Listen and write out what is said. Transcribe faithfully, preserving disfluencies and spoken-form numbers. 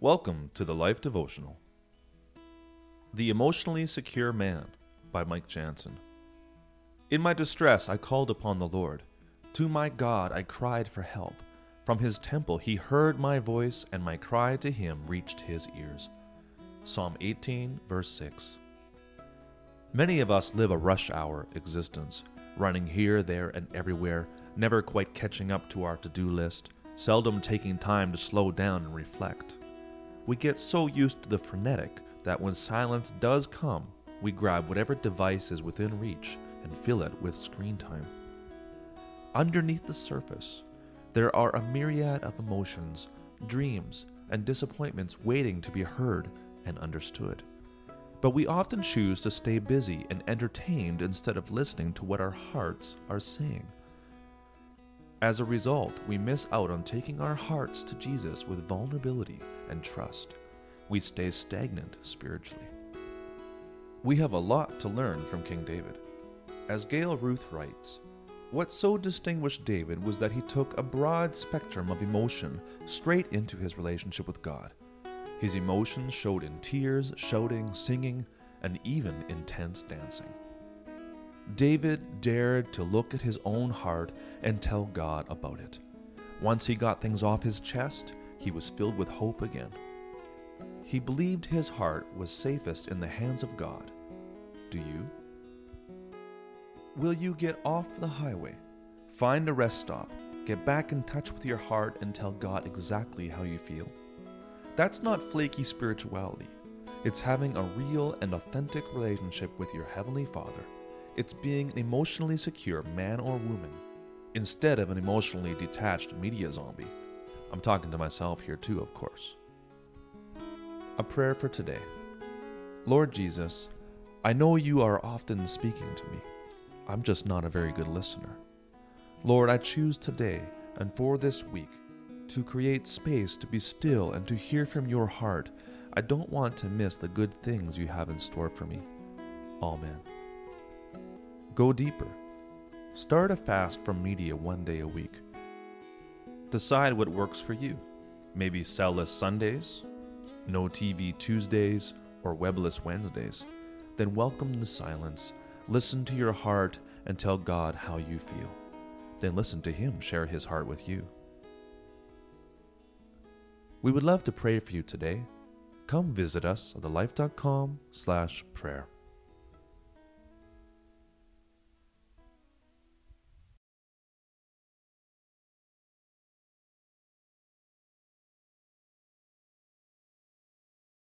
Welcome to the Life Devotional. The Emotionally Secure Man by Mike Jantzen. In my distress I called upon the Lord. To my God I cried for help. From his temple he heard my voice, and my cry to him reached his ears. Psalm eighteen, verse six. Many of us live a rush hour existence, running here, there, and everywhere, never quite catching up to our to-do list, seldom taking time to slow down and reflect. We get so used to the frenetic that when silence does come, we grab whatever device is within reach and fill it with screen time. Underneath the surface, there are a myriad of emotions, dreams, and disappointments waiting to be heard and understood. But we often choose to stay busy and entertained instead of listening to what our hearts are saying. As a result, we miss out on taking our hearts to Jesus with vulnerability and trust. We stay stagnant spiritually. We have a lot to learn from King David. As Gail Ruth writes, "What so distinguished David was that he took a broad spectrum of emotion straight into his relationship with God. His emotions showed in tears, shouting, singing, and even intense dancing." David dared to look at his own heart and tell God about it. Once he got things off his chest, he was filled with hope again. He believed his heart was safest in the hands of God. Do you? Will you get off the highway, find a rest stop, get back in touch with your heart, and tell God exactly how you feel? That's not flaky spirituality. It's having a real and authentic relationship with your Heavenly Father. It's being an emotionally secure man or woman instead of an emotionally detached media zombie. I'm talking to myself here too, of course. A prayer for today. Lord Jesus, I know you are often speaking to me. I'm just not a very good listener. Lord, I choose today and for this week to create space to be still and to hear from your heart. I don't want to miss the good things you have in store for me. Amen. Go deeper. Start a fast from media one day a week. Decide what works for you. Maybe cell-less Sundays, no T V Tuesdays, or webless Wednesdays. Then welcome the silence. Listen to your heart and tell God how you feel. Then listen to him share his heart with you. We would love to pray for you today. Come visit us at thelife dot com slash prayer.